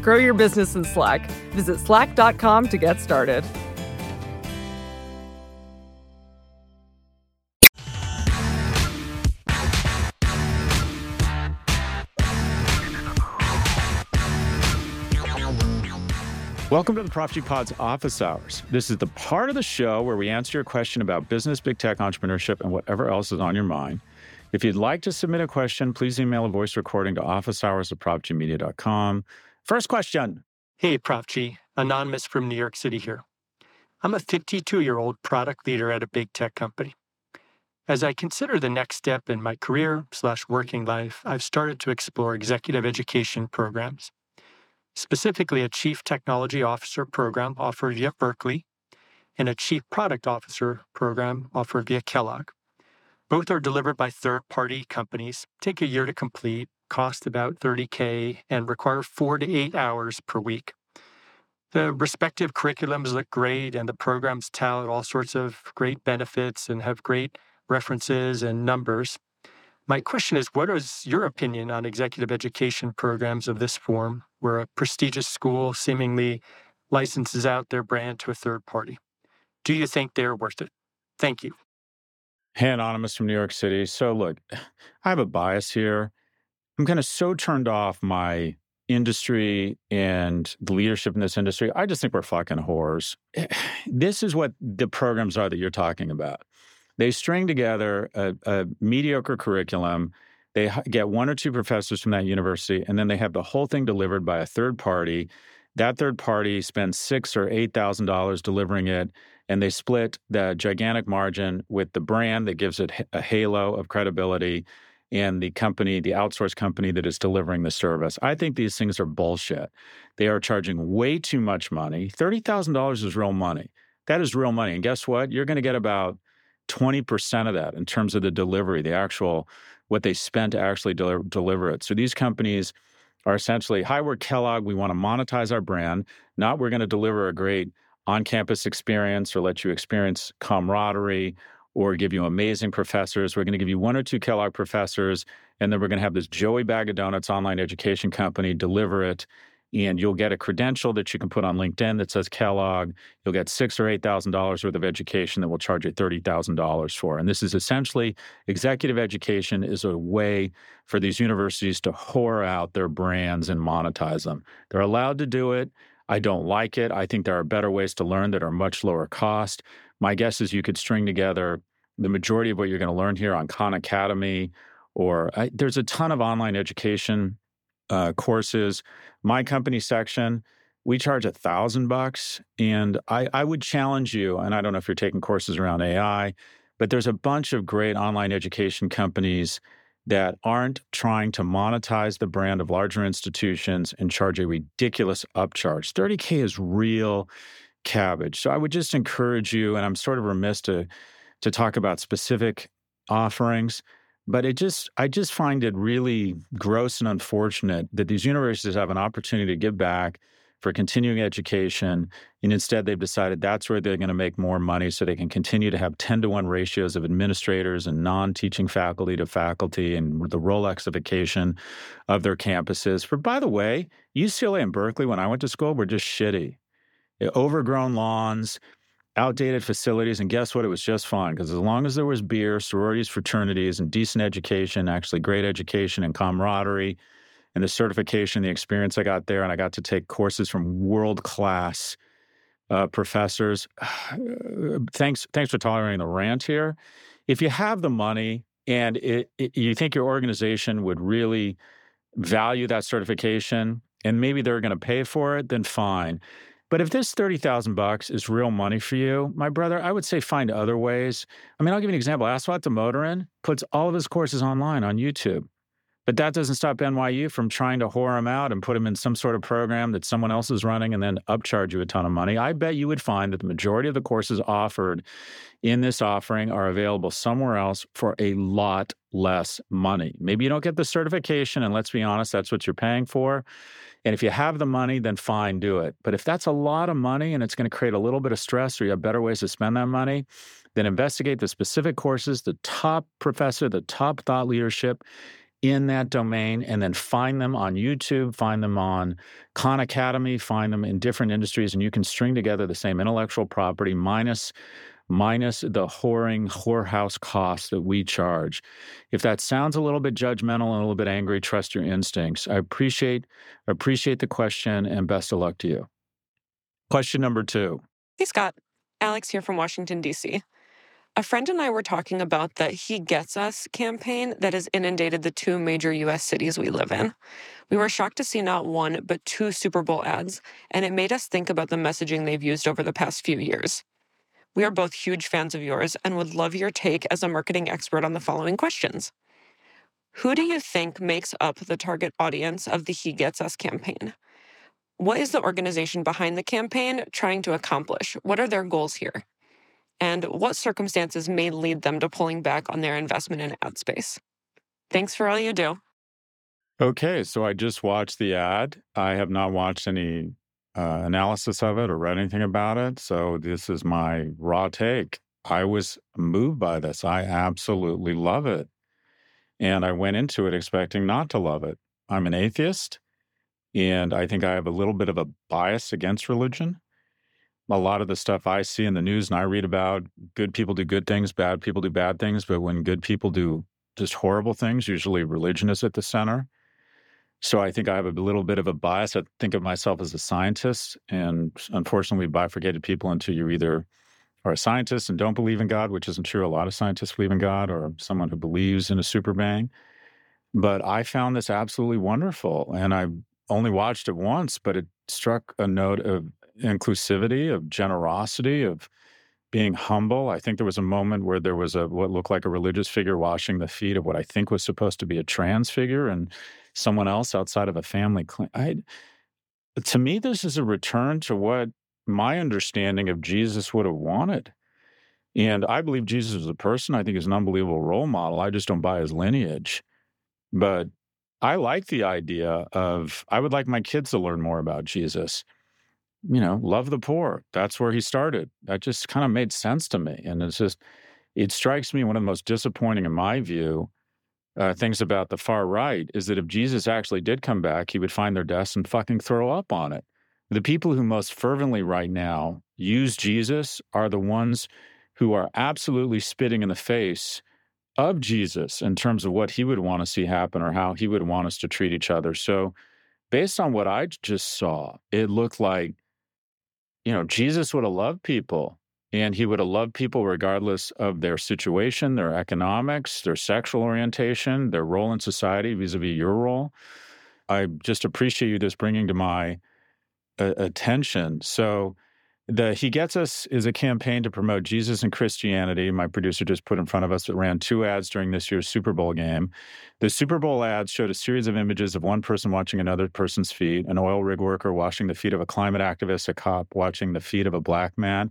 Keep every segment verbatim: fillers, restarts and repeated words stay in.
Grow your business in Slack. Visit slack dot com to get started. Welcome to the Prof G Pod's Office Hours. This is the part of the show where we answer your question about business, big tech, entrepreneurship, and whatever else is on your mind. If you'd like to submit a question, please email a voice recording to office hours at prop g media dot com. First question. Hey, Prof G. Anonymous from New York City here. I'm a fifty-two-year-old product leader at a big tech company. As I consider the next step in my career slash working life, I've started to explore executive education programs. Specifically a Chief Technology Officer program offered via Berkeley and a Chief Product Officer program offered via Kellogg. Both are delivered by third-party companies, take a year to complete, cost about thirty thousand dollars, and require four to eight hours per week. The respective curriculums look great, and the programs tout all sorts of great benefits and have great references and numbers. My question is, what is your opinion on executive education programs of this form, where a prestigious school seemingly licenses out their brand to a third party? Do you think they're worth it? Thank you. Hey, Anonymous from New York City. So look, I have a bias here. I'm kind of so turned off my industry and the leadership in this industry. I just think we're fucking whores. This is what the programs are that you're talking about. They string together a, a mediocre curriculum. They get one or two professors from that university, and then they have the whole thing delivered by a third party. That third party spends six or eight thousand dollars delivering it, and they split the gigantic margin with the brand that gives it a halo of credibility, and the company, the outsourced company that is delivering the service. I think these things are bullshit. They are charging way too much money. Thirty thousand dollars is real money. That is real money, and guess what? You're going to get about twenty percent of that in terms of the delivery, the actual, what they spent to actually del- deliver it. So these companies are essentially, hi, we're Kellogg, we want to monetize our brand, not we're going to deliver a great on-campus experience or let you experience camaraderie or give you amazing professors. We're going to give you one or two Kellogg professors, and then we're going to have this Joey Bag of Donuts online education company deliver it, and you'll get a credential that you can put on LinkedIn that says Kellogg. You'll get six or eight thousand dollars worth of education that we'll charge you thirty thousand dollars for. And this is essentially executive education is a way for these universities to whore out their brands and monetize them. They're allowed to do it. I don't like it. I think there are better ways to learn that are much lower cost. My guess is you could string together the majority of what you're going to learn here on Khan Academy, or I, there's a ton of online education Uh, courses. My company section, we charge a thousand bucks. And I, I would challenge you, and I don't know if you're taking courses around A I, but there's a bunch of great online education companies that aren't trying to monetize the brand of larger institutions and charge a ridiculous upcharge. thirty thousand is real cabbage. So I would just encourage you, and I'm sort of remiss to, to talk about specific offerings, but it just, I just find it really gross and unfortunate that these universities have an opportunity to give back for continuing education, and instead they've decided that's where they're going to make more money so they can continue to have ten to one ratios of administrators and non-teaching faculty to faculty and the Rolexification of their campuses. For, by the way, U C L A and Berkeley, when I went to school, were just shitty. Overgrown lawns, outdated facilities, and guess what? It was just fine, because as long as there was beer, sororities, fraternities, and decent education, actually great education and camaraderie, and the certification, the experience I got there, and I got to take courses from world-class uh, professors. thanks, thanks for tolerating the rant here. If you have the money and it, it, you think your organization would really value that certification, and maybe they're going to pay for it, then fine. But if this thirty thousand bucks is real money for you, my brother, I would say find other ways. I mean, I'll give you an example. Aswat Damodaran puts all of his courses online on YouTube. But that doesn't stop N Y U from trying to whore them out and put them in some sort of program that someone else is running and then upcharge you a ton of money. I bet you would find that the majority of the courses offered in this offering are available somewhere else for a lot less money. Maybe you don't get the certification, and let's be honest, that's what you're paying for. And if you have the money, then fine, do it. But if that's a lot of money and it's going to create a little bit of stress, or you have better ways to spend that money, then investigate the specific courses, the top professor, the top thought leadership in that domain, and then find them on YouTube, find them on Khan Academy, find them in different industries, and you can string together the same intellectual property minus minus the whoring, whorehouse costs that we charge. If that sounds a little bit judgmental and a little bit angry, trust your instincts. I appreciate, appreciate the question, and best of luck to you. Question number two. Hey, Scott. Alex here from Washington, D C A friend and I were talking about the He Gets Us campaign that has inundated the two major U S cities we live in. We were shocked to see not one, but two Super Bowl ads, and it made us think about the messaging they've used over the past few years. We are both huge fans of yours and would love your take as a marketing expert on the following questions. Who do you think makes up the target audience of the He Gets Us campaign? What is the organization behind the campaign trying to accomplish? What are their goals here? And what circumstances may lead them to pulling back on their investment in ad space? Thanks for all you do. Okay, so I just watched the ad. I have not watched any uh, analysis of it or read anything about it, so this is my raw take. I was moved by this. I absolutely love it. And I went into it expecting not to love it. I'm an atheist, and I think I have a little bit of a bias against religion. A lot of the stuff I see in the news and I read about, good people do good things, bad people do bad things, but when good people do just horrible things, usually religion is at the center. So I think I have a little bit of a bias. I think of myself as a scientist, and unfortunately we bifurcated people into you either are a scientist and don't believe in God, which isn't true. A lot of scientists believe in God, or someone who believes in a super bang. But I found this absolutely wonderful, and I only watched it once, but it struck a note of inclusivity, of generosity, of being humble. I think there was a moment where there was a what looked like a religious figure washing the feet of what I think was supposed to be a trans figure and someone else outside of a family clan. I, to me, this is a return to what my understanding of Jesus would have wanted. And I believe Jesus was a person. I think he's an unbelievable role model. I just don't buy his lineage. But I like the idea of, I would like my kids to learn more about Jesus. You know, love the poor. That's where he started. That just kind of made sense to me. And it's just, it strikes me one of the most disappointing, in my view, uh, things about the far right is that if Jesus actually did come back, he would find their deaths and fucking throw up on it. The people who most fervently right now use Jesus are the ones who are absolutely spitting in the face of Jesus in terms of what he would want to see happen or how he would want us to treat each other. So based on what I just saw, it looked like, you know, Jesus would have loved people, and he would have loved people regardless of their situation, their economics, their sexual orientation, their role in society vis-a-vis your role. I just appreciate you just bringing to my uh, attention. So the He Gets Us is a campaign to promote Jesus and Christianity. My producer just put in front of us that ran two ads during this year's Super Bowl game. The Super Bowl ads showed a series of images of one person watching another person's feet, an oil rig worker washing the feet of a climate activist, a cop watching the feet of a black man,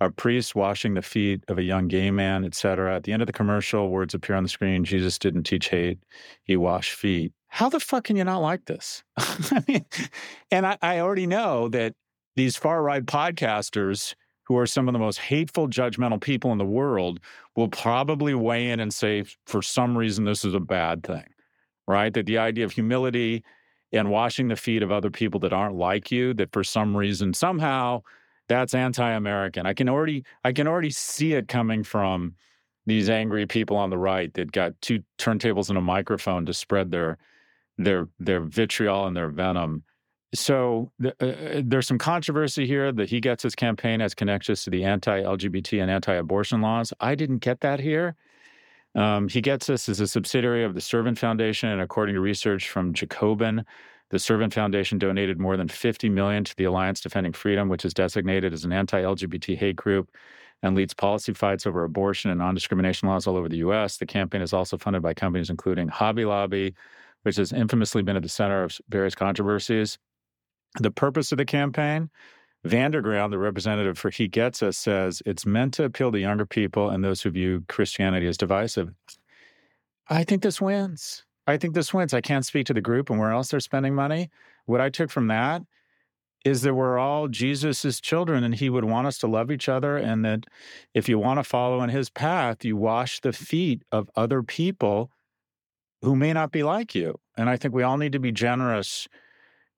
a priest washing the feet of a young gay man, et cetera. At the end of the commercial, words appear on the screen: Jesus didn't teach hate, he washed feet. How the fuck can you not like this? I mean, and I, I already know that these far-right podcasters, who are some of the most hateful, judgmental people in the world, will probably weigh in and say, for some reason, this is a bad thing, right? That the idea of humility and washing the feet of other people that aren't like you, that for some reason, somehow, that's anti-American. I can already, I can already see it coming from these angry people on the right that got two turntables and a microphone to spread their, their, their vitriol and their venom. So uh, there's some controversy here. The He Gets His campaign has connections to the anti-L G B T and anti-abortion laws. I didn't get that here. Um, He Gets Us is a subsidiary of the Servant Foundation, and according to research from Jacobin, the Servant Foundation donated more than fifty million dollars to the Alliance Defending Freedom, which is designated as an anti-L G B T hate group and leads policy fights over abortion and non-discrimination laws all over the U S The campaign is also funded by companies including Hobby Lobby, which has infamously been at the center of various controversies. The purpose of the campaign, Vanderground, the representative for He Gets Us, says it's meant to appeal to younger people and those who view Christianity as divisive. I think this wins. I think this wins. I can't speak to the group and where else they're spending money. What I took from that is that we're all Jesus's children and he would want us to love each other, and that if you want to follow in his path, you wash the feet of other people who may not be like you. And I think we all need to be generous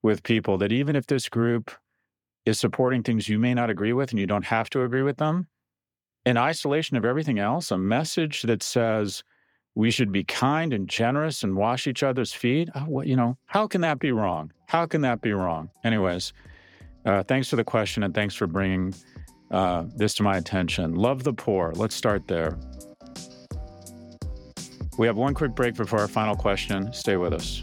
with people, that even if this group is supporting things you may not agree with and you don't have to agree with them, in isolation of everything else, a message that says we should be kind and generous and wash each other's feet, oh, well, you know, how can that be wrong? How can that be wrong? Anyways, uh, thanks for the question and thanks for bringing uh, this to my attention. Love the poor. Let's start there. We have one quick break before our final question. Stay with us.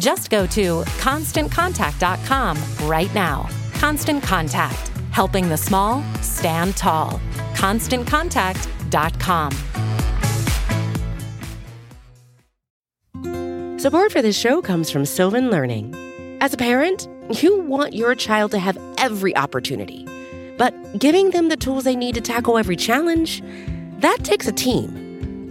Just go to constant contact dot com right now. Constant Contact, helping the small stand tall. constant contact dot com. Support for this show comes from Sylvan Learning. As a parent, you want your child to have every opportunity, but giving them the tools they need to tackle every challenge, that takes a team.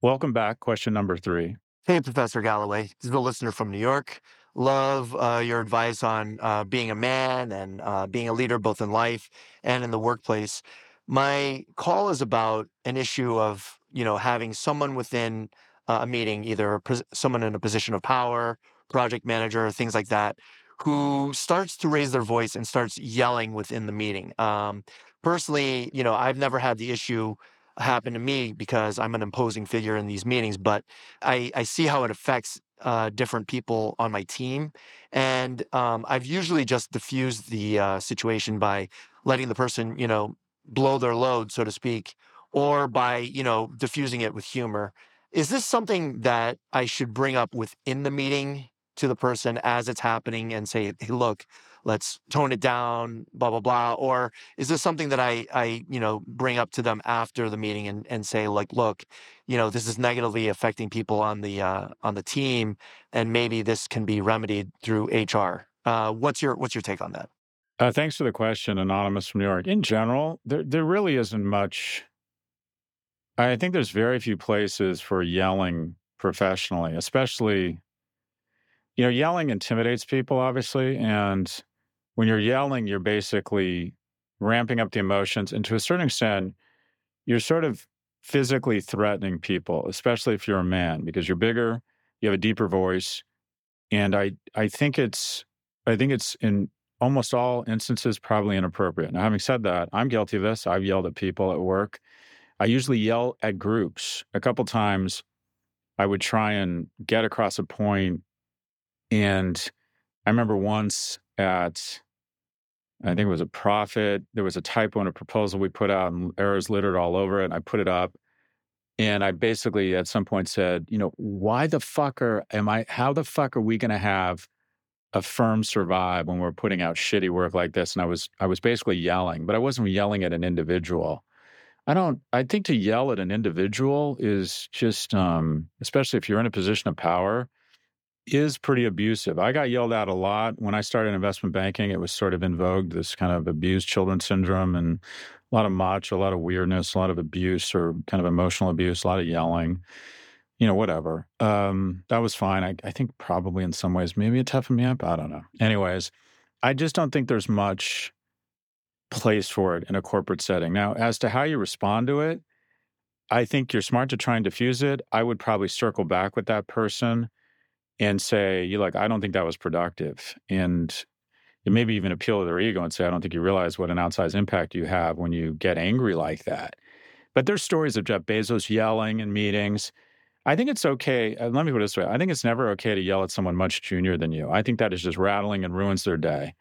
Welcome back. Question number three. Hey, Professor Galloway. This is a listener from New York. Love uh, your advice on uh, being a man and uh, being a leader, both in life and in the workplace. My call is about an issue of, you know, having someone within uh, a meeting, either pres- someone in a position of power, project manager, things like that, who starts to raise their voice and starts yelling within the meeting. Um, personally, you know, I've never had the issue happen to me because I'm an imposing figure in these meetings, but I, I see how it affects uh, different people on my team. And um, I've usually just diffused the uh, situation by letting the person, you know, blow their load, so to speak, or by, you know, diffusing it with humor. Is this something that I should bring up within the meeting to the person as it's happening and say, hey, look, let's tone it down, blah, blah, blah? Or is this something that I, I, you know, bring up to them after the meeting and, and say, like, look, you know, this is negatively affecting people on the, uh, on the team, and maybe this can be remedied through H R. Uh, what's your, what's your take on that? Uh, thanks for the question, Anonymous from New York. In general, there there really isn't much. I think there's very few places for yelling professionally, especially, you know, yelling intimidates people, obviously. And when you're yelling, you're basically ramping up the emotions. And to a certain extent, you're sort of physically threatening people, especially if you're a man, because you're bigger, you have a deeper voice. And I, I think it's, I think it's in almost all instances, probably inappropriate. Now, having said that, I'm guilty of this. I've yelled at people at work. I usually yell at groups. A couple times I would try and get across a point. And I remember once at, I think it was a profit, there was a typo in a proposal we put out and errors littered all over it. And I put it up. And I basically at some point said, you know, why the fuck are, am I, how the fuck are we going to have a firm survive when we're putting out shitty work like this? And I was, I was basically yelling, but I wasn't yelling at an individual. I don't, I think to yell at an individual is just, um, especially if you're in a position of power, is pretty abusive. I got yelled at a lot. When I started investment banking, it was sort of in vogue, this kind of abused children syndrome and a lot of macho, a lot of weirdness, a lot of abuse or kind of emotional abuse, a lot of yelling, you know, whatever. Um, that was fine. I, I think probably in some ways, maybe it toughened me up. I don't know. Anyways, I just don't think there's much place for it in a corporate setting. Now, as to how you respond to it, I think you're smart to try and diffuse it. I would probably circle back with that person and say, you like, I don't think that was productive. And it maybe even appeal to their ego and say, I don't think you realize what an outsized impact you have when you get angry like that. But there's stories of Jeff Bezos yelling in meetings. I think it's okay. Let me put it this way. I think it's never okay to yell at someone much junior than you. I think that is just rattling and ruins their day.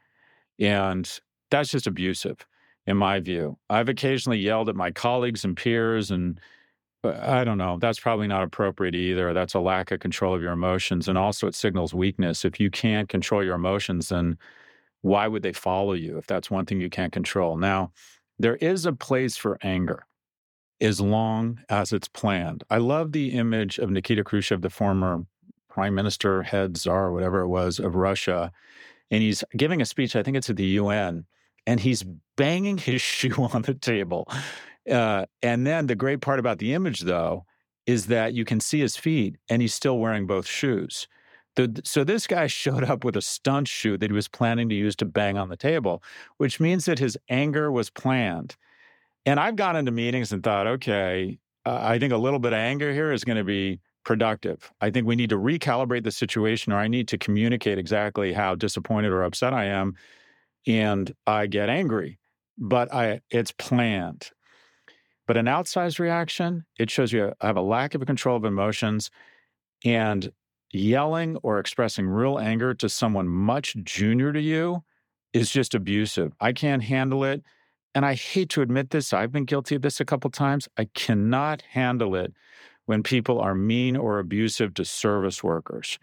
And that's just abusive in my view. I've occasionally yelled at my colleagues and peers and I don't know. That's probably not appropriate either. That's a lack of control of your emotions. And also it signals weakness. If you can't control your emotions, then why would they follow you if that's one thing you can't control? Now, there is a place for anger as long as it's planned. I love the image of Nikita Khrushchev, the former prime minister, head czar, whatever it was, of Russia. And he's giving a speech, I think it's at the U N, and he's banging his shoe on the table. Uh, and then the great part about the image, though, is that you can see his feet and he's still wearing both shoes. The, so this guy showed up with a stunt shoe that he was planning to use to bang on the table, which means that his anger was planned. And I've gone into meetings and thought, okay, uh, I think a little bit of anger here is going to be productive. I think we need to recalibrate the situation, or I need to communicate exactly how disappointed or upset I am. And I get angry, but I it's planned. But an outsized reaction, it shows you have a lack of control of emotions, and yelling or expressing real anger to someone much junior to you is just abusive. I can't handle it. And I hate to admit this. I've been guilty of this a couple times. I cannot handle it when people are mean or abusive to service workers.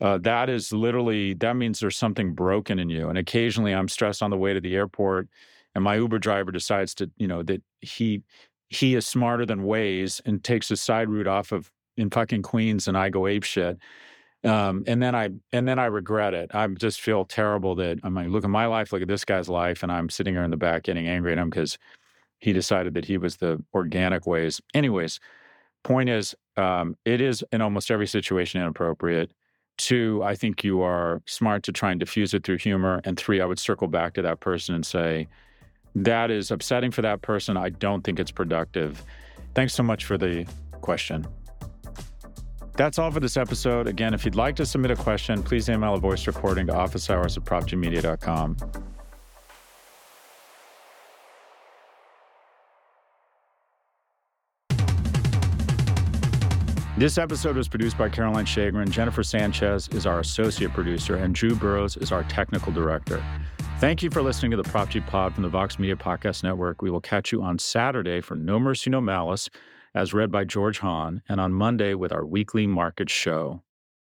Uh, that is literally, that means there's something broken in you. And occasionally I'm stressed on the way to the airport and my Uber driver decides to, you know, that he... he is smarter than Waze and takes a side route off of in fucking Queens and I go apeshit. Um, and then I, and then I regret it. I just feel terrible that I'm like, look at my life, look at this guy's life. And I'm sitting here in the back getting angry at him because he decided that he was the organic Waze. Anyways, point is, um, it is in almost every situation inappropriate. Two, I think you are smart to try and diffuse it through humor. And three, I would circle back to that person and say, that is upsetting for that person. I don't think it's productive. Thanks so much for the question. That's all for this episode. Again, if you'd like to submit a question, please email a voice recording to officehours at prop g media dot com. This episode was produced by Caroline Shagrin. Jennifer Sanchez is our associate producer, and Drew Burrows is our technical director. Thank you for listening to the Prop G Pod from the Vox Media Podcast Network. We will catch you on Saturday for No Mercy, No Malice, as read by George Hahn, and on Monday with our weekly market show.